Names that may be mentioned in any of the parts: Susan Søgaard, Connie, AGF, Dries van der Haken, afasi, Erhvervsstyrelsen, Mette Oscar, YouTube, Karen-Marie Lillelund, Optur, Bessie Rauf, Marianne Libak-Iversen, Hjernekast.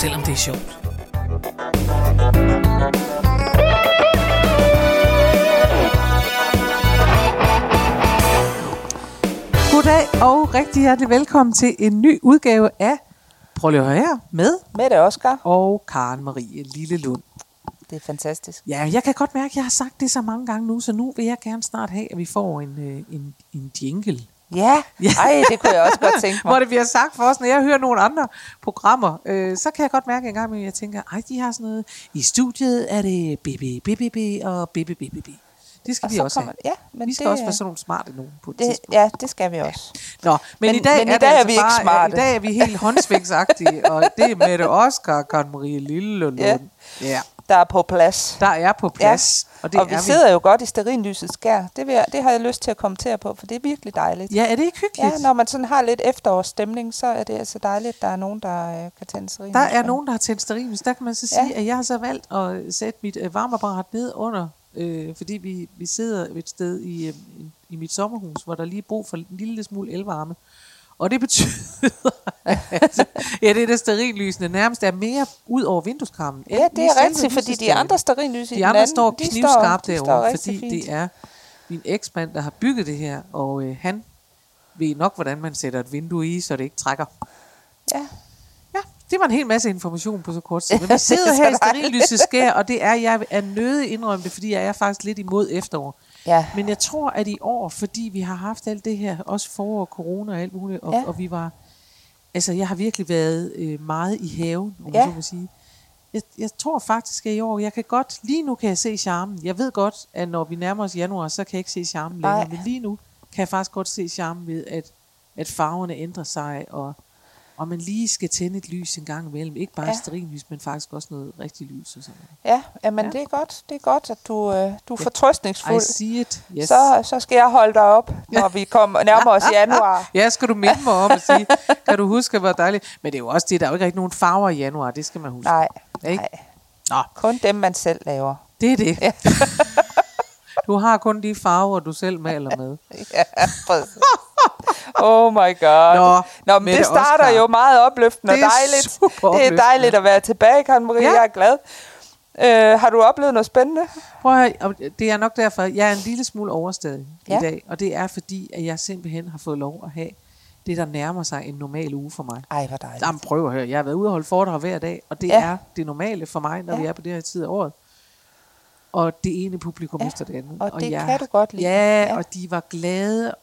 selvom det er sjovt. Goddag og rigtig hjertelig velkommen til en ny udgave af Prøv lige at høre her med Mette Oscar og Karen-Marie Lillelund. Det er fantastisk. Ja, jeg kan godt mærke, at jeg har sagt det så mange gange nu, så nu vil jeg gerne snart have, at vi får en jingle. Ja, ej, det kunne jeg også godt tænke mig. Hvor det bliver sagt for os, når jeg hører nogle andre programmer, så kan jeg godt mærke en gang, at jeg tænker, ej, de har sådan noget, i studiet er det BBBBB og BBBBB. Det skal og vi også have. Ja, men vi skal også være sådan nogle smarte nogen på et tidspunkt. Ja, det skal vi også. Ja. Nå, men i dag er vi ikke smarte. I dag er vi helt håndsvingsagtige, og det er Mette Oscar, Karen-Marie Lillelund. Ja. Ja. Der er på plads. Ja. Og vi sidder jo godt i stearinlysets skær. Det har jeg lyst til at kommentere på, for det er virkelig dejligt. Ja, er det ikke hyggeligt? Ja, når man sådan har lidt efterårsstemning, så er det altså dejligt, at der er nogen, der kan tænde stearinlys. Der er nogen, der har tændt stearinlys. Der kan man så sige, at jeg har så valgt at sætte mit varmeapparat ned under, fordi vi sidder et sted i mit sommerhus, hvor der lige er brug for en lille smule elvarme. Og det betyder, at det der stearinlysene nærmest er mere ud over vindueskarmen. Ja, det er rigtigt, fordi de andre stearinlys i den anden, står knivskarpt derovre, fordi det er min eksmand, der har bygget det her, og han ved nok, hvordan man sætter et vindue i, så det ikke trækker. Ja. Det var en hel masse information på så kort tid. Men vi sidder her i stearinlysets skær, og det er, jeg er nødig indrømme det, fordi jeg er faktisk lidt imod efterår. Ja. Men jeg tror, at i år, fordi vi har haft alt det her, også forår, corona og alt muligt, og vi var, altså jeg har virkelig været meget i haven, om man så må sige. Jeg tror faktisk, at i år, lige nu kan jeg se charmen. Jeg ved godt, at når vi nærmer os januar, så kan jeg ikke se charmen længere. Ej. Men lige nu kan jeg faktisk godt se charmen ved, at farverne ændrer sig, og man lige skal tænde et lys en gang imellem. Ikke bare stearinlys, men faktisk også noget rigtigt lys. Og sådan. Ja, men det er godt. Det er godt, at du er fortrøstningsfuld. I see it. Yes. Så skal jeg holde dig op, når vi kommer nærmere os i januar. Ja, skal du minde mig om at sige, kan du huske, hvor dejligt. Men det er jo også det, der er jo ikke rigtig nogen farver i januar. Det skal man huske. Nej. Nå. Kun dem, man selv laver. Det er det. Ja. Du har kun de farver, du selv maler med. Ja, præcis. Oh my god. Nå, men det starter Oscar. Jo meget opløftende og dejligt. Det er dejligt at være tilbage, Karen-Marie. Ja. Jeg er glad. Har du oplevet noget spændende? Prøv at høre, det er nok derfor, jeg er en lille smule overstadig i dag. Og det er fordi, at jeg simpelthen har fået lov at have det, der nærmer sig en normal uge for mig. Ej, hvor dejligt. Jamen, prøv at høre. Jeg har været ude og holde foredrag hver dag, og det er det normale for mig, når vi er på det her tid af året. Og det ene publikum efter det andet. Og det kan du godt lide. Ja, og de var glade,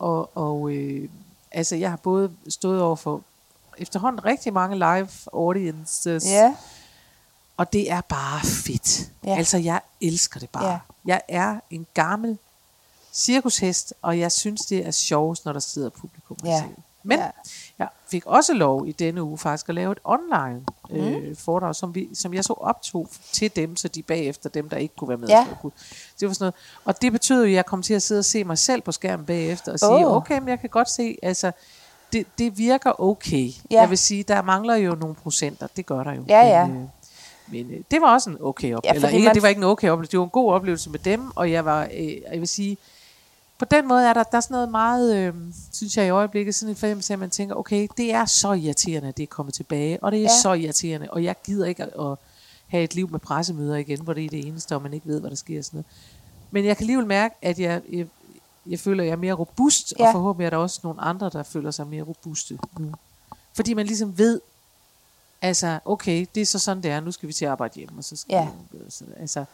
altså, jeg har både stået over for efterhånden rigtig mange live audiences, og det er bare fedt. Yeah. Altså, jeg elsker det bare. Yeah. Jeg er en gammel cirkushest, og jeg synes, det er sjovt, når der sidder publikum. Yeah. Men jeg fik også lov i denne uge faktisk at lave et online foredrag, som jeg så optog til dem, så de bagefter, dem der ikke kunne være med. Yeah. Det var sådan noget. Og det betød jo, at jeg kom til at sidde og se mig selv på skærmen bagefter og sige, okay, men jeg kan godt se, altså det virker okay. Yeah. Jeg vil sige, der mangler jo nogle procenter, det gør der jo. Yeah. Men det var også en okay oplevelse. Eller ikke, det var ikke en okay oplevelse, det var en god oplevelse med dem, og jeg vil sige, på den måde er der er sådan noget meget, synes jeg i øjeblikket, sådan en fornemmelse, at man tænker, okay, det er så irriterende, at det er kommet tilbage, og det er så irriterende, og jeg gider ikke at have et liv med pressemøder igen, hvor det er det eneste, og man ikke ved, hvad der sker og sådan noget. Men jeg kan alligevel mærke, at jeg føler, at jeg er mere robust, og forhåbentlig er der også nogle andre, der føler sig mere robuste nu. Fordi man ligesom ved, altså, okay, det er så sådan, det er, nu skal vi til at arbejde hjemme, og så skal vi, altså,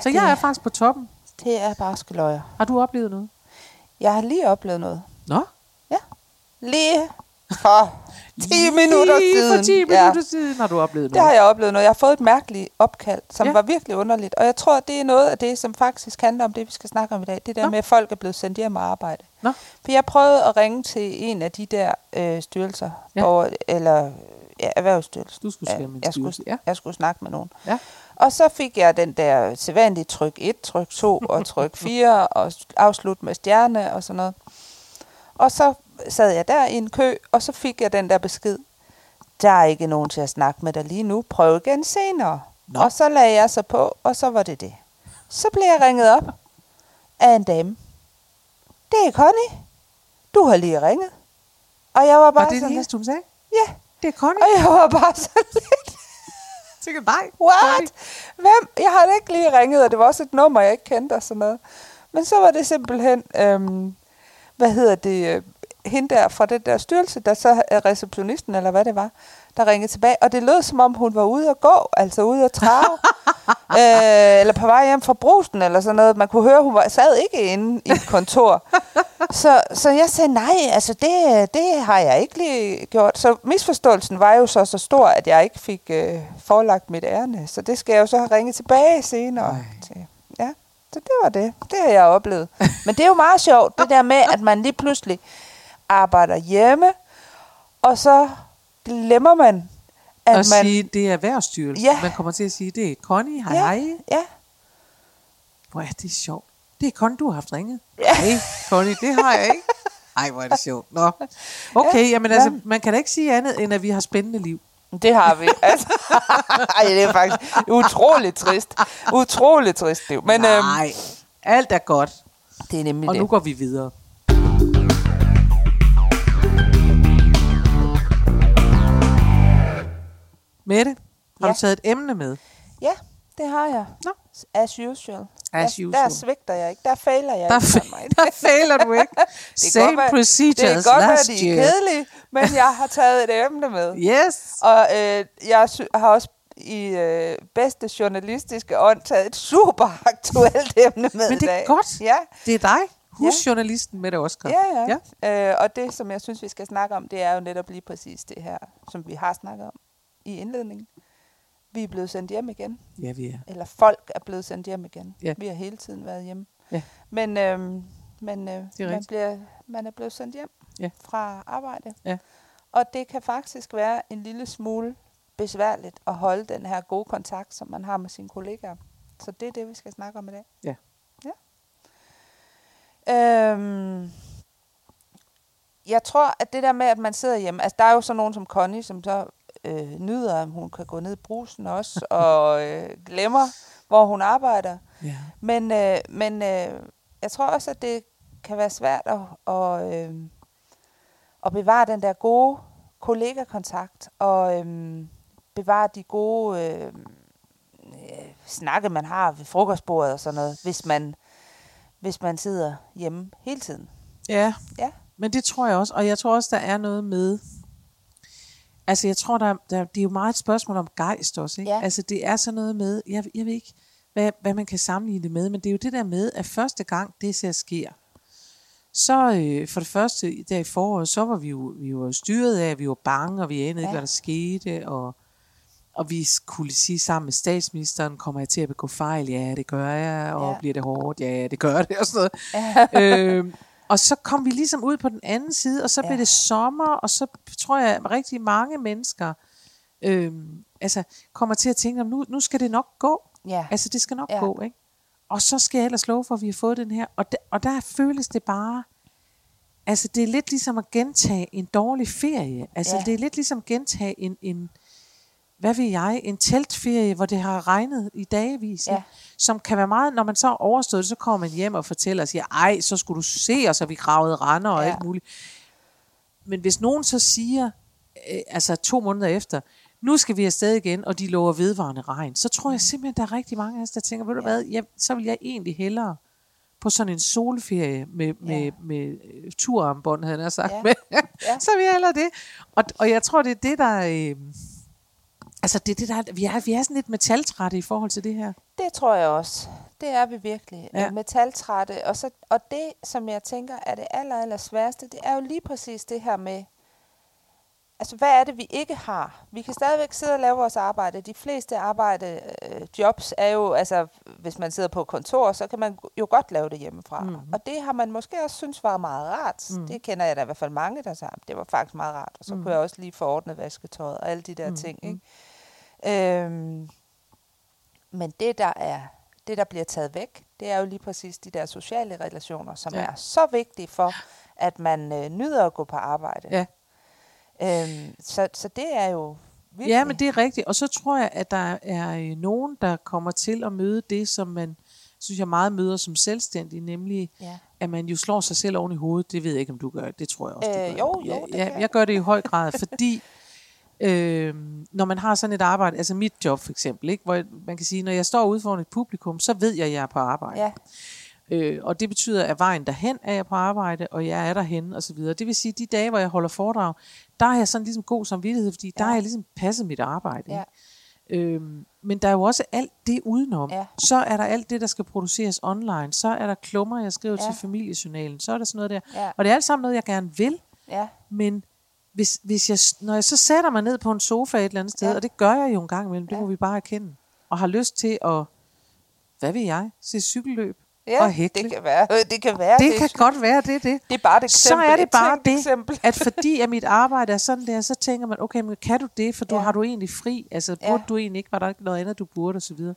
så jeg er faktisk på toppen. Det er bare skeløjer. Har du oplevet noget? Jeg har lige oplevet noget. Nå? Ja. Lige for 10 minutter siden. For 10 minutter siden har du oplevet noget. Det har jeg oplevet noget. Jeg har fået et mærkeligt opkald, som var virkelig underligt. Og jeg tror, det er noget af det, som faktisk handler om det, vi skal snakke om i dag. Det der med, at folk er blevet sendt hjem og arbejde. Nå. For jeg prøvede at ringe til en af de der styrelser, eller Ja, Erhvervsstyrelsen. Du skulle snakke med Erhvervsstyrelsen. Jeg skulle snakke med nogen. Ja. Og så fik jeg den der sædvanlige tryk 1, tryk 2 og tryk 4 og afslut med stjerne og sådan noget. Og så sad jeg der i en kø, og så fik jeg den der besked. Der er ikke nogen til at snakke med dig lige nu. Prøv igen senere. Nå. Og så lagde jeg så på, og så var det det. Så blev jeg ringet op af en dame. Det er Connie. Du har lige ringet. Og jeg var bare sådan... Var det det eneste, du sagde? Ja. Det er Connie. Og jeg var bare sådan lidt... Tænker, nej. What? Hvem? Jeg har da ikke lige ringet, og det var også et nummer, jeg ikke kendte og sådan noget. Men så var det simpelthen... hende der fra den der styrelse, der så receptionisten, eller hvad det var, der ringede tilbage. Og det lød, som om hun var ude at gå, altså ude at trave, eller på vej hjem fra Brugsen, eller sådan noget. Man kunne høre, hun sad ikke inde i et kontor. Så jeg sagde, nej, altså det har jeg ikke lige gjort. Så misforståelsen var jo så stor, at jeg ikke fik forelagt mit ærne. Så det skal jeg jo så have ringet tilbage senere. Ja, så det var det. Det har jeg oplevet. Men det er jo meget sjovt, det der med, at man lige pludselig arbejder hjemme, og så glemmer man, at man... sige, det er Erhvervsstyrelsen. Ja. Man kommer til at sige, det er Connie, hej, ja. Hej. Ja. Hvor er det sjovt. Det er Connie, du har haft ringet. Ja. Hey, Connie, det har jeg ikke. Ej, hvor er det sjovt. Nå. Okay, ja, jamen altså, man kan da ikke sige andet, end at vi har spændende liv. Det har vi. Altså. Ej, det er faktisk utroligt trist. Utroligt trist liv. Men, nej, alt er godt. Det er nemlig og det. Og nu går vi videre. Mette, har du taget et emne med? Ja, det har jeg. Nå. As usual. Der svigter jeg ikke. Der fejler jeg ikke. Der fejler du ikke. Same procedures last year. Det er godt, at de er kedelige, men jeg har taget et emne med. Yes. Og jeg har også i bedste journalistiske ånd taget et super aktuelt emne med i dag. Men det er godt. Ja. Det er dig. Husjournalisten Mette Oscar. Ja. Og det, som jeg synes, vi skal snakke om, det er jo netop lige præcis det her, som vi har snakket om i indledningen. Vi er blevet sendt hjem igen. Ja, vi er. Eller folk er blevet sendt hjem igen. Ja. Vi har hele tiden været hjemme. Ja. Men, man er blevet sendt hjem fra arbejde. Ja. Og det kan faktisk være en lille smule besværligt at holde den her gode kontakt, som man har med sine kollegaer. Så det er det, vi skal snakke om i dag. Ja. Jeg tror, at det der med, at man sidder hjemme... Altså, der er jo så nogen som Connie, som så... nyder, om hun kan gå ned i brusen også, og glemmer, hvor hun arbejder. Yeah. Men jeg tror også, at det kan være svært at bevare den der gode kollegakontakt, og bevare de gode snakke, man har ved frokostbordet og sådan noget, hvis man sidder hjemme hele tiden. Yeah. Ja, men det tror jeg også, og jeg tror også, der er noget med... Altså, jeg tror, det er jo meget et spørgsmål om gejst også, ikke? Ja. Altså, det er sådan noget med, jeg ved ikke, hvad man kan sammenligne det med, men det er jo det der med, at første gang det så sker, så for det første, der i foråret, så var vi jo styret af, vi var bange, og vi anede ikke, hvad der skete, og vi kunne sige sammen med statsministeren, kommer jeg til at begå fejl? Ja, det gør jeg, og bliver det hårdt? Ja, det gør det, og sådan noget. Og så kom vi ligesom ud på den anden side, og så blev det sommer, og så tror jeg, at rigtig mange mennesker kommer til at tænke, nu skal det nok gå. Ja. Altså, det skal nok gå, ikke? Og så skal jeg ellers love for, at vi har fået den her. Og der føles det bare... Altså, det er lidt ligesom at gentage en dårlig ferie. Altså, det er lidt ligesom at gentage en hvad ved jeg, en teltferie, hvor det har regnet i dagevis, som kan være meget, når man så overstået, så kommer man hjem og fortæller og siger, ej, så skulle du se os, og vi gravede render og alt muligt. Men hvis nogen så siger, 2 måneder efter, nu skal vi afsted igen, og de lover vedvarende regn, så tror jeg simpelthen, der er rigtig mange af os, der tænker, ved du hvad, så vil jeg egentlig hellere på sådan en solferie med turarmbånd, havde jeg sagt, så vil jeg hellere det. Og jeg tror, det er det, der... Altså, det er det, der, vi er sådan lidt metaltrætte i forhold til det her. Det tror jeg også. Det er vi virkelig. Ja. Metaltrætte. Og det, som jeg tænker, er det aller sværeste, det er jo lige præcis det her med, altså hvad er det, vi ikke har? Vi kan stadigvæk sidde og lave vores arbejde. De fleste jobs er jo, altså hvis man sidder på kontor, så kan man jo godt lave det hjemmefra. Mm-hmm. Og det har man måske også synes var meget rart. Mm. Det kender jeg da i hvert fald mange, der sagde, det var faktisk meget rart. Og så kunne jeg også lige forordne vasketøjet og alle de der ting. Ikke? Men det, der bliver taget væk, det er jo lige præcis de der sociale relationer, som er så vigtige for, at man nyder at gå på arbejde. Ja. Så det er jo virkelig. Ja, men det er rigtigt. Og så tror jeg, at der er nogen, der kommer til at møde det, som man, synes jeg, meget møder som selvstændig, nemlig, at man jo slår sig selv oven i hovedet. Det ved jeg ikke, om du gør. Det tror jeg også, du gør. Jeg gør det i høj grad, fordi når man har sådan et arbejde, altså mit job for eksempel, ikke, hvor man kan sige, når jeg står ude foran et publikum, så ved jeg, at jeg er på arbejde. Ja. Og det betyder, at vejen derhen er jeg på arbejde, og jeg er derhen, og så videre. Det vil sige, at de dage, hvor jeg holder foredrag, der har jeg sådan ligesom god samvittighed, fordi der har jeg ligesom passet mit arbejde. Ja. Men der er jo også alt det udenom. Ja. Så er der alt det, der skal produceres online. Så er der klummer, jeg skriver til familiejournalen. Så er der sådan noget der. Ja. Og det er alt sammen noget, jeg gerne vil. Ja. Men når jeg så sætter mig ned på en sofa et eller andet sted, og det gør jeg jo en gang imellem, det må vi bare erkende, og har lyst til at, hvad ved jeg, se cykelløb. Ja, og hækle. Det kan godt være det. Det er bare et eksempel. Så er det bare det, at fordi at mit arbejde er sådan der, så tænker man, okay, men kan du det, for har du egentlig fri? Altså, burde du egentlig ikke? Var der ikke noget andet, du burde, og så videre.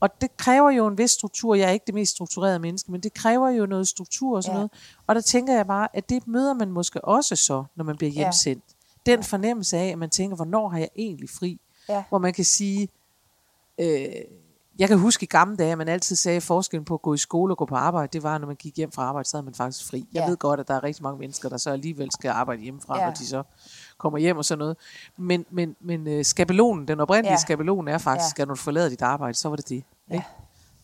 Og det kræver jo en vis struktur. Jeg er ikke det mest strukturerede menneske, men det kræver jo noget struktur og sådan noget. Og der tænker jeg bare, at det møder man måske også så, når man bliver hjemsendt. Den fornemmelse af, at man tænker, hvornår har jeg egentlig fri? Ja. Hvor man kan sige, jeg kan huske i gamle dage, at man altid sagde, at forskellen på at gå i skole og gå på arbejde, det var, når man gik hjem fra arbejde, så havde man faktisk fri. Jeg ved godt, at der er rigtig mange mennesker, der så alligevel skal arbejde hjemmefra, når de så kommer hjem og sådan noget. Men skabelonen, den oprindelige skabelon er faktisk, at når du forlader dit arbejde, så var det det. Ikke?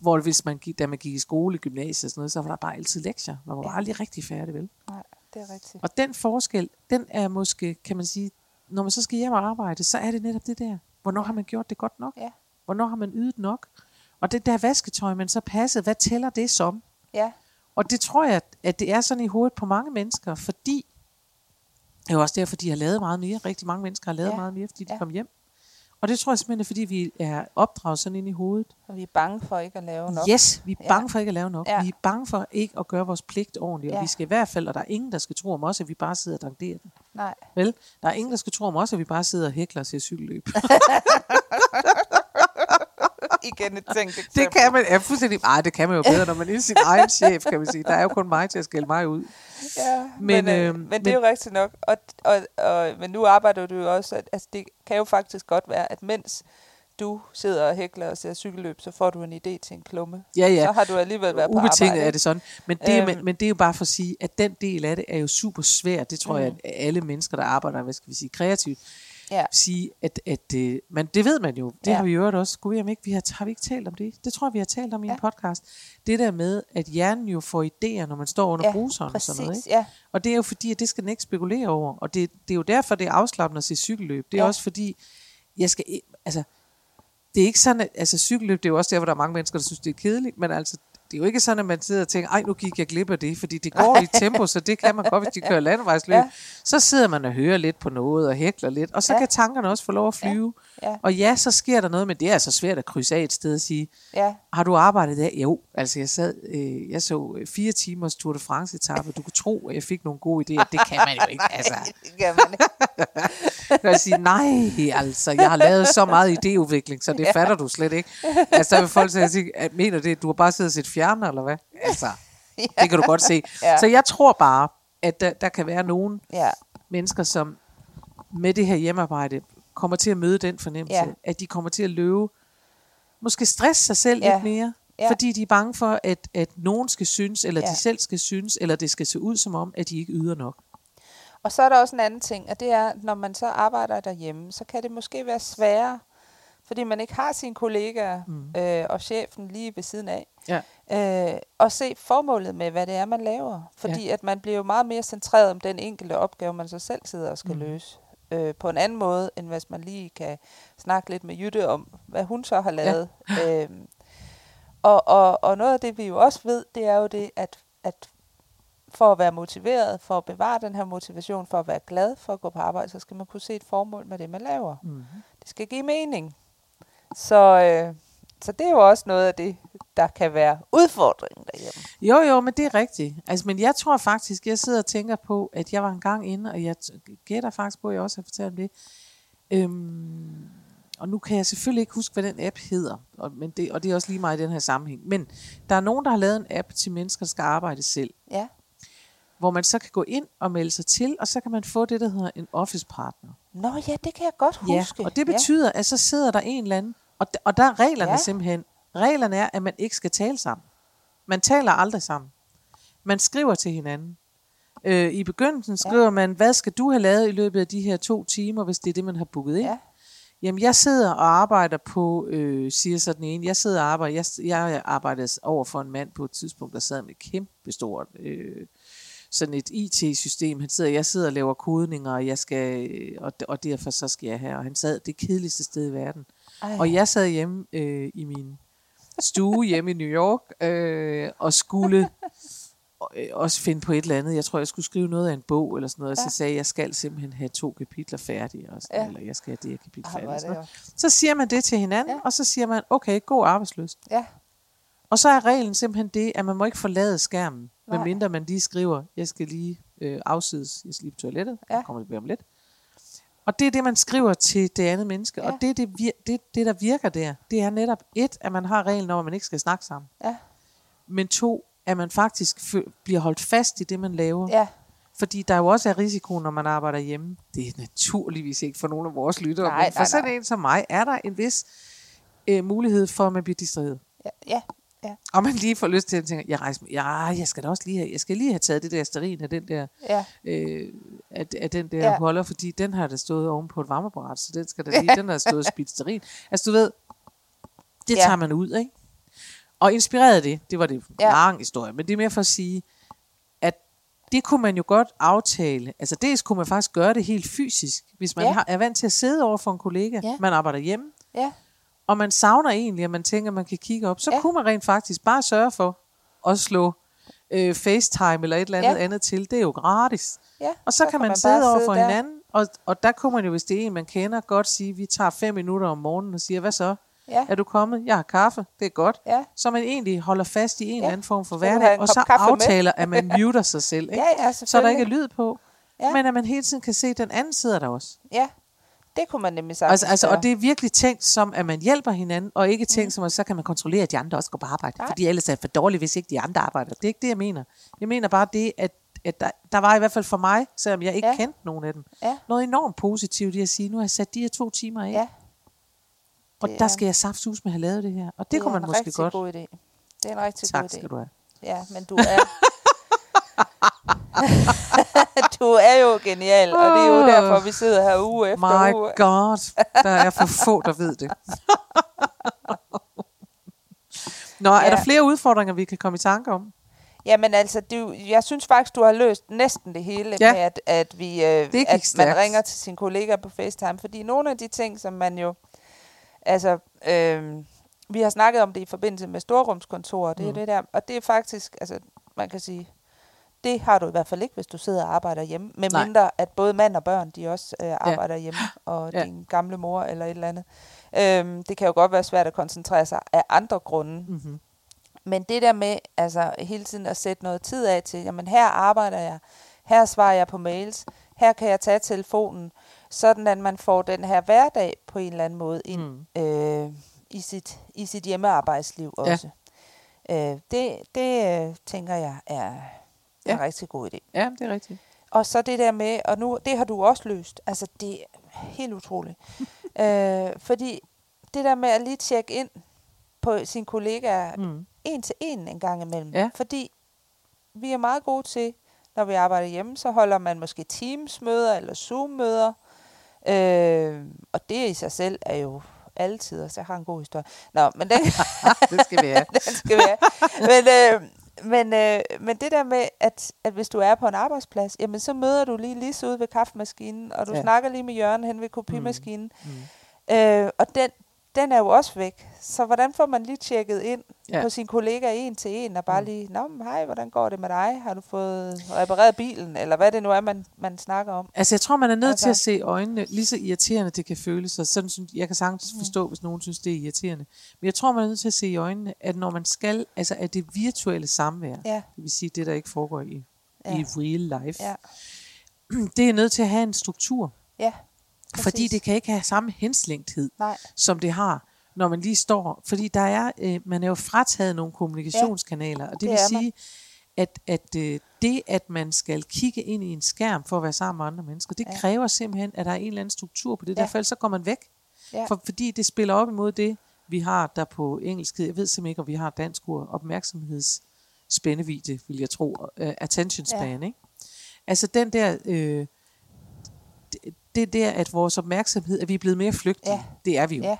Hvor hvis man gik, da man gik i skole, gymnasiet og sådan noget, så var der bare altid lektier. Man var bare aldrig rigtig færdig, vel? Nej, det er rigtigt. Og den forskel, den er måske, kan man sige, når man så skal hjem og arbejde, så er det netop det der. Hvornår har man gjort det godt nok? Ja. Hvornår har man ydet nok? Og det der vasketøj, man så passede, hvad tæller det som? Ja. Og det tror jeg, at det er sådan i hovedet på mange mennesker, fordi, det er jo også derfor, de har lavet meget mere, rigtig mange mennesker har lavet meget mere, fordi de kom hjem. Og det tror jeg simpelthen, fordi vi er opdraget sådan ind i hovedet. Og vi er bange for ikke at lave nok. Yes, vi er bange for ikke at lave nok. Ja. Vi er bange for ikke at gøre vores pligt ordentligt. Og vi skal i hvert fald, og der er ingen, der skal tro om os, at vi bare sidder og dranderer det. Nej. Vel, der er ingen, der skal tro om os, at vi bare sidder og hækler og ser cykelløb. Igen et tænkt eksempel. Det kan man, fuldstændig. Ej, det kan man jo bedre, når man er sin egen chef, kan man sige. Der er jo kun mig til at skælde mig ud. Ja, men det er jo rigtigt nok. Men nu arbejder du jo også, at altså, det kan jo faktisk godt være, at mens du sidder og hækler og ser cykelløb, så får du en idé til en klumme. Ja. Så har du alligevel været på arbejde. Er det sådan. Men det er jo bare for at sige, at den del af det er jo super svært. Det tror jeg, at alle mennesker, der arbejder, hvad skal vi sige, kreativt, sige, at men det ved man jo. Det har vi jo også. Gud, jamen ikke, har vi ikke talt om det? Det tror jeg, vi har talt om i en podcast. Det der med, at hjernen jo får idéer, når man står under bruseren og sådan noget. Ikke? Ja. Og det er jo fordi, at det skal den ikke spekulere over. Og det er jo derfor, det er afslappende at se cykelløb. Det er også fordi, jeg skal... Altså, det er ikke sådan, at altså, cykelløb, det er jo også der, hvor der er mange mennesker, der synes, det er kedeligt, men altså... Det er jo ikke sådan, at man sidder og tænker, ej, nu gik jeg glip af det, fordi det går i tempo, så det kan man godt, hvis de kører landevejsløb. Ja. Så sidder man og hører lidt på noget og hækler lidt, og så kan tankerne også få lov at flyve. Ja. Ja. Og så sker der noget, men det er altså svært at krydse af et sted og sige, har du arbejdet der? Jo, altså jeg så 4 timers Tour de France-etappe, du kunne tro, at jeg fik nogle gode idéer. Det kan man jo ikke, altså. Det kan man ikke. Kan jeg sige, nej, altså, jeg har lavet så meget idéudvikling, så det fatter du slet ikke. Altså, der vil folk sige, mener det, du har bare siddet og set fjerner, eller hvad? Altså, det kan du godt se. Så jeg tror bare, at der kan være nogen mennesker, som med det her hjemmearbejde kommer til at møde den fornemmelse, at de kommer til at løbe, måske stresse sig selv lidt mere, fordi de er bange for, at nogen skal synes, eller de selv skal synes, eller det skal se ud som om, at de ikke yder nok. Og så er der også en anden ting, og det er, når man så arbejder derhjemme, så kan det måske være sværere, fordi man ikke har sine kollegaer og chefen lige ved siden af, og se formålet med, hvad det er, man laver. Fordi at man bliver jo meget mere centreret om den enkelte opgave, man så selv sidder og skal løse på en anden måde, end hvis man lige kan snakke lidt med Jytte om, hvad hun så har lavet. Og noget af det, vi jo også ved, det er jo det, at for at være motiveret, for at bevare den her motivation, for at være glad for at gå på arbejde, så skal man kunne se et formål med det, man laver. Mm-hmm. Det skal give mening. Så det er jo også noget af det, der kan være udfordringen derhjemme. Jo, men det er rigtigt. Altså, men jeg tror faktisk, jeg sidder og tænker på, at jeg var en gang inde, og jeg gætter faktisk på, at jeg også har fortalt om det. Og nu kan jeg selvfølgelig ikke huske, hvad den app hedder, og det er også lige meget i den her sammenhæng. Men der er nogen, der har lavet en app til mennesker, der skal arbejde selv. Ja. Hvor man så kan gå ind og melde sig til, og så kan man få det, der hedder en office partner. Nå ja, det kan jeg godt huske. Ja, og det betyder, at så sidder der en eller anden, og der er reglerne simpelthen. Reglerne er, at man ikke skal tale sammen. Man taler aldrig sammen. Man skriver til hinanden. I begyndelsen skriver man, hvad skal du have lavet i løbet af de her 2 timer, hvis det er det, man har booket ind. Ja. Jamen, jeg sidder og arbejder på, siger så den ene, jeg arbejdede over for en mand på et tidspunkt, der sad med et kæmpestort, sådan et IT-system. Jeg sidder og laver kodninger, og jeg skal, og derfor så skal jeg her. Og han sad det kedeligste sted i verden. Ej. Og jeg sad hjemme i min stue hjemme i New York, og skulle også finde på et eller andet. Jeg tror, jeg skulle skrive noget af en bog, eller sådan noget, og så sagde jeg skal simpelthen have 2 kapitler færdige, og sådan, eller jeg skal have det her kapitel færdige. Så siger man det til hinanden, og så siger man, okay, god arbejdslyst. Ja. Og så er reglen simpelthen det, at man må ikke forlade skærmen, medmindre man lige skriver, jeg skal lige afsides, jeg skal lige på toilettet, jeg kommer tilbage om lidt. Og det er det, man skriver til det andet menneske, og det, der virker der, det er netop 1, at man har reglen om, at man ikke skal snakke sammen. Ja. Men 2, at man faktisk bliver holdt fast i det, man laver. Ja. Fordi der jo også er risiko, når man arbejder hjemme. Det er naturligvis ikke for nogen af vores lyttere, men for sådan en som mig, er der en vis mulighed for, at man bliver distraheret. Ja. Og man lige får lyst til at tænke, jeg skal da også lige have, jeg skal lige have taget det der stearin af den der, holder, fordi den har der stået oven på et varmebræt, så den skal der lige, den har stået spildt stearin. Altså du ved, det tager man ud, ikke? Og inspireret af det var det lang historie, men det er mere for at sige, at det kunne man jo godt aftale. Altså dels kunne man faktisk gøre det helt fysisk, hvis man er vant til at sidde over for en kollega, man arbejder hjemme. Ja. Og man savner egentlig, at man tænker, at man kan kigge op, så kunne man rent faktisk bare sørge for at slå FaceTime eller et eller andet andet til. Det er jo gratis. Ja, og så kan man sidde over for hinanden, og der kunne man jo, hvis det er en, man kender, godt sige, vi tager 5 minutter om morgenen og siger, hvad så? Ja. Er du kommet? Jeg har kaffe. Det er godt. Ja. Så man egentlig holder fast i en eller anden form for hverdag, og så aftaler, at man muter sig selv. Ikke? Ja, så der ikke er lyd på. Ja. Men at man hele tiden kan se, at den anden sidder der også. Ja. Det kunne man nemlig sagt. Altså, og det er virkelig tænkt som, at man hjælper hinanden, og ikke tænkt som, at så kan man kontrollere, at de andre også går på arbejde. Nej. Fordi ellers er det for dårligt, hvis ikke de andre arbejder. Det er ikke det, jeg mener. Jeg mener bare det, at der var i hvert fald for mig, selvom jeg ikke kendte nogen af dem, noget enormt positivt i at sige, nu har jeg sat de her 2 timer af. Ja. Og der skal jeg saftsus med at have lavet det her. Og det kunne man måske godt. Det er en rigtig god idé. Det er en rigtig god idé. Tak skal du have. Ja, men du er... Du er jo genial, og det er jo derfor, vi sidder her uge efter uge. My God, der er for få, der ved det. Nå, er der flere udfordringer, vi kan komme i tanke om? Jamen altså, jeg synes faktisk, du har løst næsten det hele med, at man ringer til sine kollegaer på FaceTime. Fordi nogle af de ting, som man jo... Altså, vi har snakket om det i forbindelse med storrumskontorer, det er det der. Og det er faktisk, altså, man kan sige... Det har du i hvert fald ikke, hvis du sidder og arbejder hjemme. Med mindre, at både mand og børn, de også arbejder hjemme, og din gamle mor eller et eller andet. Det kan jo godt være svært at koncentrere sig af andre grunde. Mm-hmm. Men det der med altså hele tiden at sætte noget tid af til, jamen her arbejder jeg, her svarer jeg på mails, her kan jeg tage telefonen, sådan at man får den her hverdag på en eller anden måde ind i sit hjemmearbejdsliv også. Ja. Det tænker jeg er... Det er en rigtig god idé. Ja, det er rigtigt. Og så det der med, og nu, det har du også løst. Altså, det er helt utroligt. Fordi det der med at lige tjekke ind på sine kollegaer en til en gang imellem. Ja. Fordi vi er meget gode til, når vi arbejder hjemme, så holder man måske Teams-møder eller Zoom-møder. Og det i sig selv er jo altid, så jeg har en god historie. Nå, men den, det skal vi have. Men... Men det der med, at hvis du er på en arbejdsplads, jamen så møder du lige Lise ude ved kaffemaskinen, og du snakker lige med Jørgen hen ved kopimaskinen. Og den, den er jo også væk. Så hvordan får man lige tjekket ind på sine kollegaer en til en, og bare lige, nå, men hej, hvordan går det med dig? Har du fået repareret bilen? Eller hvad det nu er, man snakker om? Altså, jeg tror, man er nødt til at se øjnene, lige så irriterende det kan føles, og sådan, jeg kan sagtens forstå, hvis nogen synes, det er irriterende. Men jeg tror, man er nødt til at se i øjnene, at når man skal, altså at det virtuelle samvær, det vil sige det, der ikke foregår i real life, det er nødt til at have en struktur. Ja. Præcis. Fordi det kan ikke have samme henslingthed, som det har, når man lige står. Fordi der er, man er jo frataget nogle kommunikationskanaler, og det vil sige, at det, at man skal kigge ind i en skærm for at være sammen med andre mennesker, det kræver simpelthen, at der er en eller anden struktur på det. Derfor så går man væk, fordi det spiller op imod det, vi har der på engelsk. Jeg ved simpelthen ikke, om vi har dansk ord, opmærksomhedsspændevidde, vil jeg tro, attention span. Ikke? Altså den der... det der, at vores opmærksomhed, at vi er blevet mere flygtige, det er vi jo. Ja.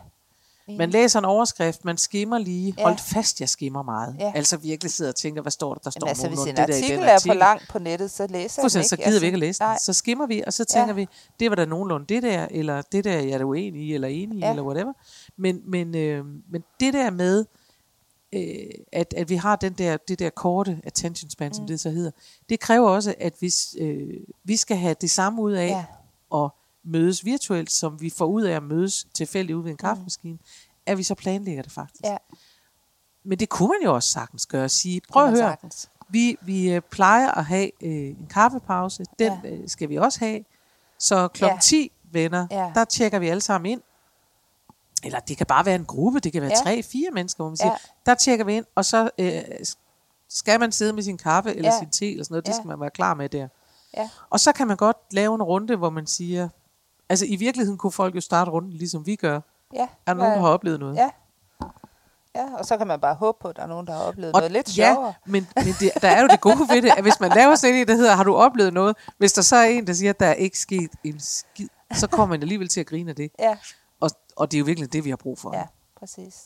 Man læser en overskrift, man skimmer lige, holdt fast, jeg skimmer meget. Ja. Altså virkelig sidder og tænker, hvad står der? Der står altså, nogen, hvis en artikel er for langt på nettet, så læser vi ikke. Så gider vi ikke at læse den. Så skimmer vi, og så tænker vi, det var da nogenlunde det der, eller det der, jeg er uenig i, eller enig i, eller whatever. Men det der med, at vi har det der korte attention span, som det så hedder, det kræver også, at vi skal have det samme ud af, og mødes virtuelt, som vi får ud af at mødes tilfældigt ude ved en kaffemaskine, at vi så planlægger det faktisk. Ja. Men det kunne man jo også sagtens gøre og sige, prøv at høre, vi plejer at have en kaffepause, den skal vi også have, så klokken 10, venner, der tjekker vi alle sammen ind, eller det kan bare være en gruppe, det kan være 3-4 mennesker, hvor man siger, der tjekker vi ind, og så skal man sidde med sin kaffe eller sin te, eller sådan noget, det skal man være klar med der. Ja. Og så kan man godt lave en runde, hvor man siger, altså i virkeligheden kunne folk jo starte runden, ligesom vi gør. Ja, er nogen, der har oplevet noget? Ja, og så kan man bare håbe på, at der er nogen, der har oplevet noget lidt sjovere. Ja, men det, der er jo det gode ved det, at hvis man laver sådan en, der hedder, har du oplevet noget? Hvis der så er en, der siger, at der er ikke sket en skid, så kommer man alligevel til at grine af det. Ja. Og det er jo virkelig det, vi har brug for. Ja, præcis.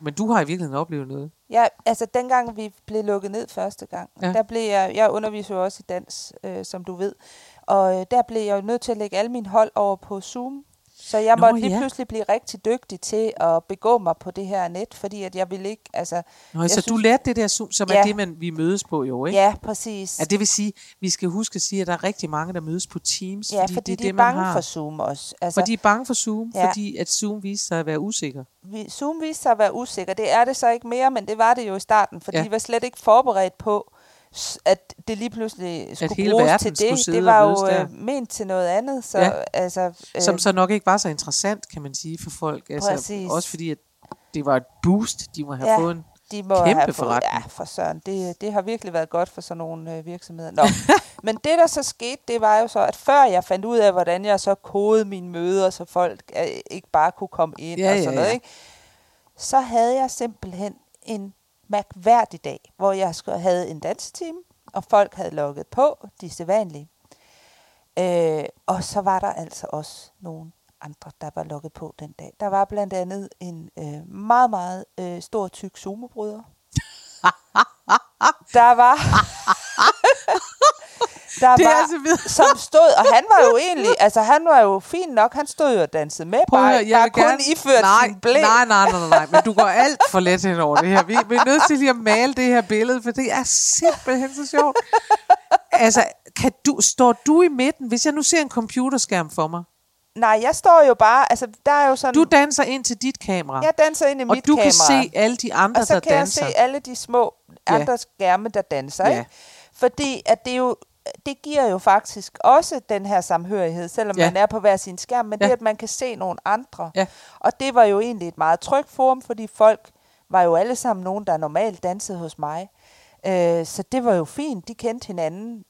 Men du har i virkeligheden oplevet noget? Ja, altså dengang vi blev lukket ned første gang, der blev jeg underviser jo også i dans, som du ved, og der blev jeg jo nødt til at lægge alle mine hold over på Zoom, så jeg måtte lige pludselig blive rigtig dygtig til at begå mig på det her net, fordi at jeg ville ikke, altså... du lærte det der Zoom, som er det, vi mødes på jo, ikke? Ja, præcis. Ja, det vil sige, vi skal huske at sige, at der er rigtig mange, der mødes på Teams, ja, fordi det er det, man har. Ja, fordi de er bange for Zoom også. Altså, fordi de er bange for Zoom, fordi at Zoom viste sig at være usikker. Zoom viste sig at være usikker, det er det så ikke mere, men det var det jo i starten, fordi de var slet ikke forberedt på, at det lige pludselig skulle bruges til det. Det var jo ment til noget andet. Så, som så nok ikke var så interessant, kan man sige, for folk. Altså, også fordi, at det var et boost, de må have fået en kæmpe forretning. Ja, for søren. Det har virkelig været godt for sådan nogle virksomheder. Nå. Men det, der så skete, det var jo så, at før jeg fandt ud af, hvordan jeg så kodede mine møder, så folk ikke bare kunne komme ind og sådan noget, ikke? Så havde jeg simpelthen en mærkværdig dag, hvor jeg havde en dansetime, og folk havde logget på, de sædvanlige. Og så var der altså også nogle andre, der var logget på den dag. Der var blandt andet en meget, meget stor, tyk sumobryder. Der var som stod, og han var jo egentlig, altså han var jo fin nok, han stod jo og dansede med, bare kun iført sin blæ. Nej, men du går alt for let hen over det her. Vi er nødt til lige at male det her billede, for det er simpelthen så sjovt. Altså, står du i midten, hvis jeg nu ser en computerskærm for mig? Nej, jeg står jo bare, altså der er jo sådan... Du danser ind til dit kamera. Jeg danser ind i mit kamera. Og du kan se alle de andre, der danser. Og så kan jeg se alle de små andre skærme, der danser, ikke? Fordi at det giver jo faktisk også den her samhørighed, selvom man er på hver sin skærm, men det, at man kan se nogle andre. Ja. Og det var jo egentlig et meget trygt forum, fordi folk var jo alle sammen nogen, der normalt dansede hos mig. Så det var jo fint, de kendte hinanden.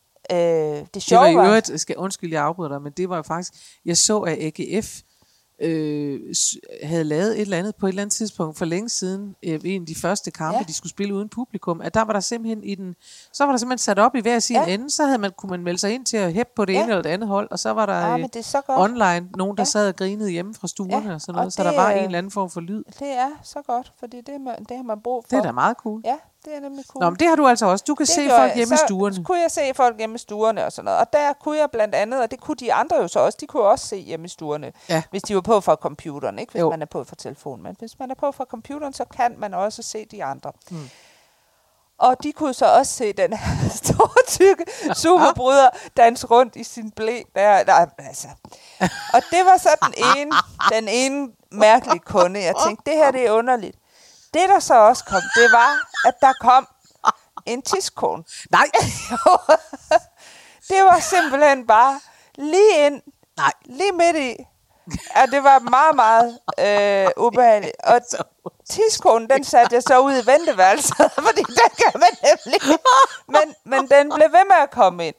Det sjove var... Det var i øvrigt, undskyld, jeg afbryder dig, men det var jo faktisk... Jeg så, at AGF havde lavet et eller andet på et eller andet tidspunkt for længe siden, en af de første kampe, de skulle spille uden publikum, at der var der simpelthen sat op i hver sin ende, så kunne man melde sig ind til at hæppe på det ene eller det andet hold, og så var der så online nogen, der sad og grinede hjemme fra stuerne og sådan noget, og så der var en eller anden form for lyd. Det er så godt, fordi det har man brug for. Det er da meget cool. Ja, det er nemlig cool. Nå, men det har du altså også. Du kan det se folk hjemme i stuerne. Så kunne jeg se folk hjemme i stuerne og sådan noget. Og der kunne jeg blandt andet, og det kunne de andre jo så også, de kunne også se hjemme i stuerne, ja. Hvis de var på fra computeren, ikke? Hvis jo. Man er på fra telefonen. Men hvis man er på fra computeren, så kan man også se de andre. Mm. Og de kunne så også se den her store, tykke superbryder danse rundt i sin blæ. Der, altså. Og det var så den ene mærkelige kunde. Jeg tænkte, det her det er underligt. Det, der så også kom, det var, at der kom en tidskone. Nej! Det var simpelthen bare lige ind, nej. Lige midt i. Og det var meget, meget ubehageligt. Og tidskonen, den satte jeg så ud i venteværelset, fordi den kan man nemlig. Men den blev ved med at komme ind.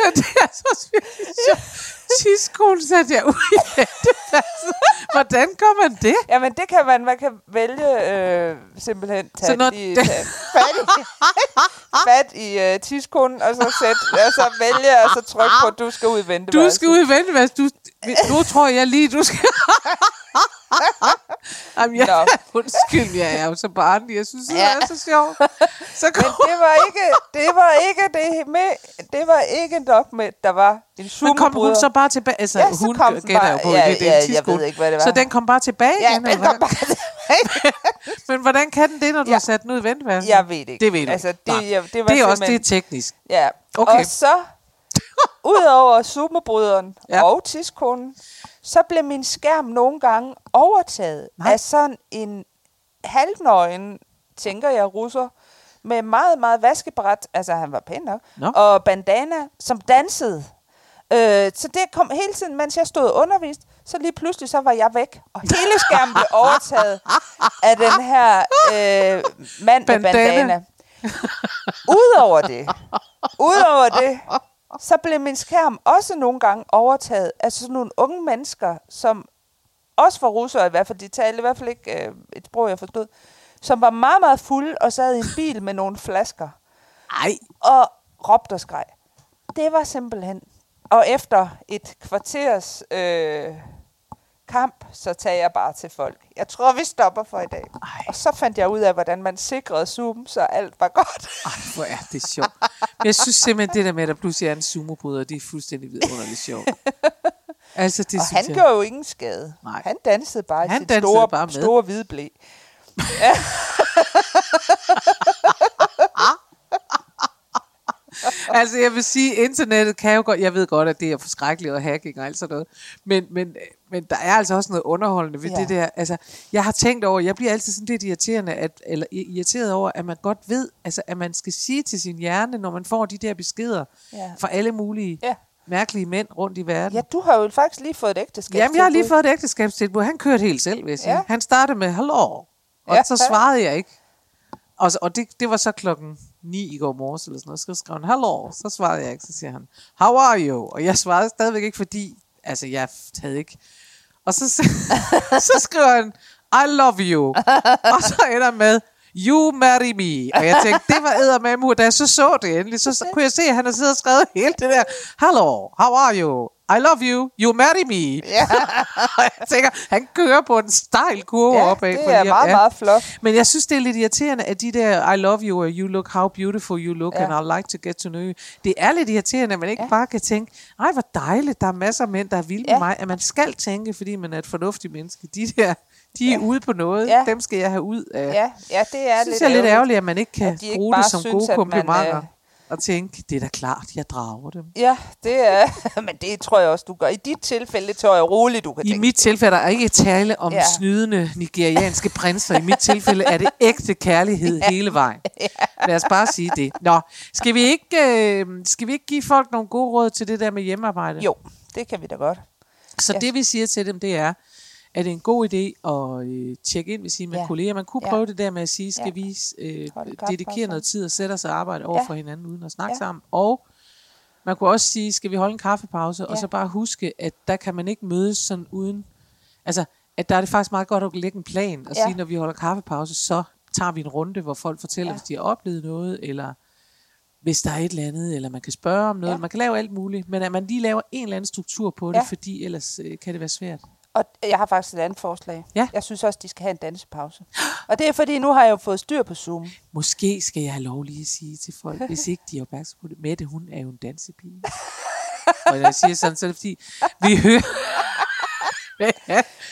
Ja, det er så tidskolen satte jeg ud i venteværelset. Hvordan gør man det? Jamen, det kan man kan vælge simpelthen fat i tidskolen, og så vælge, og så trykke på, at du skal ud i venteværelset. Du skal ud i venteværelset. Nu tror jeg lige, du skal... Jamen, undskyld, jeg er jo så barnlig. Jeg synes, det er så sjovt. Så men det var ikke nok med, der var en superbryder. Men kom hun så bare tilbage? Altså, ja, hun gætter jo på det. Jeg ved ikke, hvad det var. Så den kom bare tilbage? Ja, den kom bare tilbage. Men hvordan kan den det, når du har sat den ud i ventværelsen? Jeg ved ikke. Det ved du. Altså, det er også det teknisk. Ja, okay. Og så... Udover superbryderen og tidskonen, så blev min skærm nogle gange overtaget af sådan en halvnøgen, tænker jeg, russer, med meget, meget vaskebræt, altså han var pæn nok, og bandana, som dansede. Så det kom hele tiden, mens jeg stod undervist, så lige pludselig så var jeg væk, og hele skærmen blev overtaget af den her mand med bandana. Udover det, så blev min skærm også nogle gange overtaget af sådan nogle unge mennesker, som også var russere, i hvert fald de talte, i hvert fald ikke et sprog, jeg forstod, som var meget, meget fulde og sad i en bil med nogle flasker. Ej. Og råbte og skreg. Det var simpelthen... Og efter et kvarters kamp, så tager jeg bare til folk. Jeg tror, vi stopper for i dag. Ej. Og så fandt jeg ud af, hvordan man sikrede Zoom, så alt var godt. Ej, hvor er det sjovt. Men jeg synes simpelthen, det der med, at der pludselig er en Zoom-bryder, det er fuldstændig vidunderligt sjovt. Altså, det og han gjorde jo ingen skade. Nej. Han dansede bare i sit store hvide blæ. Ja. Altså, jeg vil sige, internettet kan jo godt... Jeg ved godt, at det er forskrækkeligt og hacking og alt sådan noget. Men der er altså også noget underholdende ved det der. Altså, jeg har tænkt over... Jeg bliver altid sådan lidt irriteret over, at man godt ved, altså, at man skal sige til sin hjerne, når man får de der beskeder fra alle mulige... Ja. Mærkelige mænd rundt i verden. Ja, du har jo faktisk lige fået et ægteskabstilbud. Jamen, jeg har lige fået et ægteskabstilbud. Han kørte helt selv, vil jeg sige. Han startede med, hallo, og så svarede jeg ikke. Og det var så 9 i går morges, eller sådan noget, så skrev han, hallo, så svarede jeg ikke, så siger han, how are you? Og jeg svarede stadigvæk ikke, fordi, altså, jeg havde ikke. Og så skrev han, I love you. Og så ender med, you marry me. Og jeg tænkte, det var eddermame, og da jeg så det endelig, så kunne jeg se, at han har siddet og skrevet hele det der, hello, how are you? I love you, you marry me. Yeah. Jeg tænker, han kører på en stejl kurve opad. Det er meget, meget flot. Men jeg synes, det er lidt irriterende, at de der, I love you, you look, how beautiful you look, and I'd like to get to know you. Det er lidt irriterende, at man ikke bare kan tænke, ej, hvor dejligt, der er masser af mænd, der er vilde med mig, at man skal tænke, fordi man er et fornuftigt menneske. De der, de er ude på noget, dem skal jeg have ud af. Ja, det er synes lidt jeg er lidt ærgerligt, at man ikke kan de bruge ikke det som synes, gode komplimenter. Og tænke, det er da klart, jeg drager dem. Ja, det er, men det tror jeg også, du gør. I dit tilfælde, tror jeg roligt, du kan tænke. I mit tilfælde er der ikke tale om snydende nigerianske prinser. I mit tilfælde er det ægte kærlighed hele vejen. Lad os bare sige det. Nå, skal vi ikke give folk nogle gode råd til det der med hjemmearbejde? Jo, det kan vi da godt. Så det vi siger til dem, det er, at det er en god idé at tjekke ind, vil sige, med kolleger. Man kunne prøve det der med at sige, skal vi dedikere noget tid og sætte os og arbejde over for hinanden, uden at snakke sammen. Og man kunne også sige, skal vi holde en kaffepause, og så bare huske, at der kan man ikke mødes sådan uden... Altså, at der er det faktisk meget godt at lægge en plan og sige, når vi holder kaffepause, så tager vi en runde, hvor folk fortæller, hvis de har oplevet noget, eller hvis der er et eller andet, eller man kan spørge om noget. Man kan lave alt muligt, men at man lige laver en eller anden struktur på det, fordi ellers kan det være svært. Og jeg har faktisk et andet forslag. Ja. Jeg synes også, de skal have en dansepause. Og det er, fordi nu har jeg jo fået styr på Zoom. Måske skal jeg have lov lige at sige til folk, hvis ikke de er opmærksom på det. Mette, hun er jo en dansepige. Og jeg siger sådan, så er det fordi, vi hører...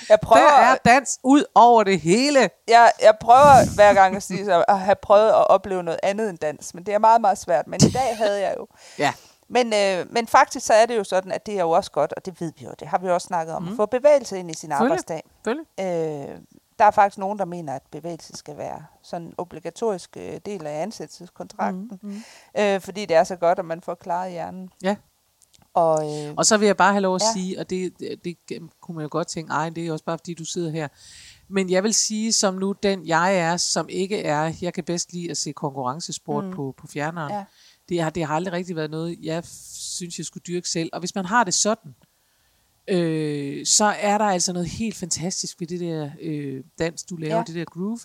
Jeg prøver, der er dans ud over det hele. Jeg prøver hver gang at sige, at have prøvet at opleve noget andet end dans. Men det er meget, meget svært. Men i dag havde jeg jo... Ja. Men faktisk så er det jo sådan, at det er jo også godt, og det ved vi jo, det har vi jo også snakket om, at få bevægelse ind i sin arbejdsdag. Der er faktisk nogen, der mener, at bevægelse skal være sådan en obligatorisk del af ansættelseskontrakten, fordi det er så godt, at man får klaret hjernen. Ja. Og så vil jeg bare have lov at sige, og det kunne man jo godt tænke, ej, det er også bare fordi du sidder her. Men jeg vil sige, som nu den jeg er, som ikke er, jeg kan bedst lide at se konkurrencesport på fjerneren. Ja. Det har aldrig rigtig været noget, jeg synes, jeg skulle dyrke selv. Og hvis man har det sådan, så er der altså noget helt fantastisk ved det der dans, du laver, det der groove.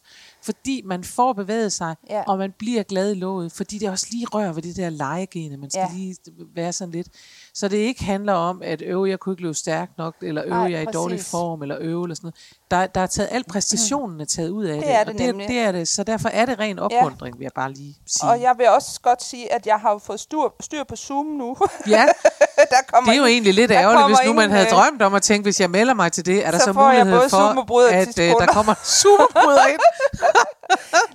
Fordi man får bevæget sig, og man bliver glad i låget. Fordi det også lige rører ved det der legegene. Man skal lige være sådan lidt. Så det ikke handler om, at jeg kunne ikke løbe stærkt nok, eller jeg er i dårlig form, eller eller sådan noget. Der er taget, al præstationen er taget ud af det. Det er det. Så derfor er det ren opmuntring, vil jeg bare lige sige. Og jeg vil også godt sige, at jeg har fået styr på Zoom nu. Ja, det er jo egentlig lidt ærgerligt, hvis nu man havde drømt om at tænke, hvis jeg melder mig til det, er der så mulighed for, at der kommer Zoom-bryder ind.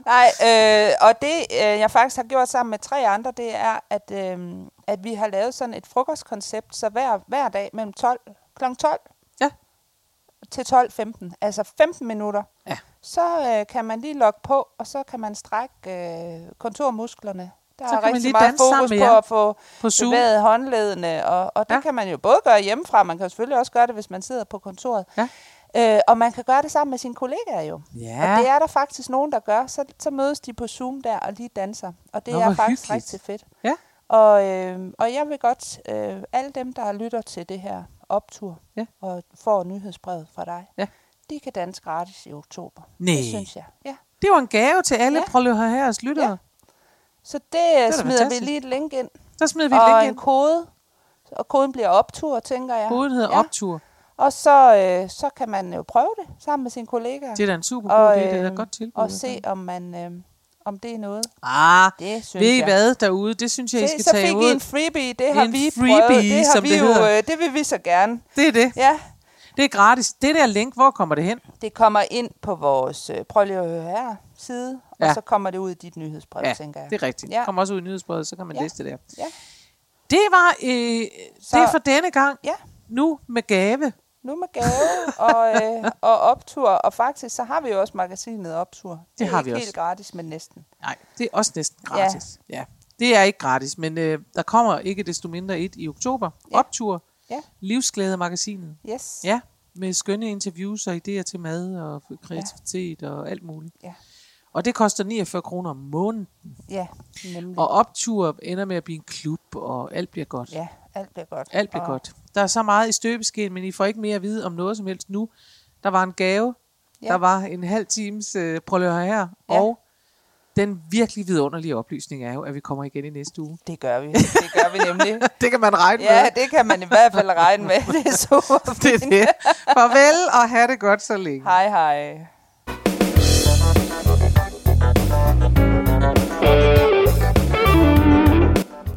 Nej, og det jeg faktisk har gjort sammen med 3 andre, det er, at vi har lavet sådan et frokostkoncept, så hver dag mellem kl. 12 til 12:15, altså 15 minutter, så kan man lige logge på, og så kan man strække kontormusklerne. Der er rigtig meget fokus på at få bevæget håndledene, og det kan man jo både gøre hjemmefra, man kan selvfølgelig også gøre det, hvis man sidder på kontoret. Ja. Og man kan gøre det sammen med sine kollegaer jo. Yeah. Og det er der faktisk nogen, der gør. Så mødes de på Zoom der og lige danser. Og det er faktisk hyggeligt. Rigtig fedt. Yeah. Og jeg vil godt, alle dem, der lytter til det her optur, og får nyhedsbrevet fra dig, de kan danse gratis i oktober. Nee. Det synes jeg. Ja. Det var en gave til alle prøveløherres lyttere. Ja. Så det smider vi lige et link ind. Så smider vi et link ind. Og en kode. Og koden bliver optur, tænker jeg. Koden hedder optur. Og så kan man jo prøve det sammen med sine kollegaer. Det er da en super god idé, det er godt tilbud. Og se, om det er noget. Det synes jeg. Ved I hvad derude? Det synes jeg, I skal tage ud. Så fik I en freebie, det har vi prøvet. Det har vi jo, det vil vi så gerne. Det er det. Ja. Det er gratis. Det der link, hvor kommer det hen? Det kommer ind på vores, prøv lige at høre her, side, og så kommer det ud i dit nyhedsbrev, tænker jeg. Ja, det er rigtigt. Det kommer også ud i nyhedsbrevet, så kan man læse det der. Ja. Det var det for denne gang. Ja. Nu med gave og optur. Og faktisk, så har vi jo også magasinet Optur. Det har vi også. Det er ikke helt gratis, men næsten. Nej, det er også næsten gratis. Ja. Ja. Det er ikke gratis, men der kommer ikke desto mindre et i oktober. Ja. Optur. Ja. Livsglæde-magasinet. Yes. Ja, med skønne interviews og idéer til mad og kreativitet og alt muligt. Ja. Og det koster 49 kroner om måneden. Ja, nemlig. Og Optur ender med at blive en klub, og alt bliver godt. Ja, alt bliver godt. Alt bliver godt. Der er så meget i støbeskeen, men I får ikke mere at vide om noget som helst nu. Der var en gave, der var en halv times prøvelører her, og den virkelig vidunderlige oplysning er jo, at vi kommer igen i næste uge. Det gør vi. Det gør vi nemlig. Det kan man regne med. Ja, det kan man i hvert fald regne med. Det er super fint. Det er det. Farvel, og have det godt så længe. Hej, hej.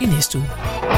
i næste uge.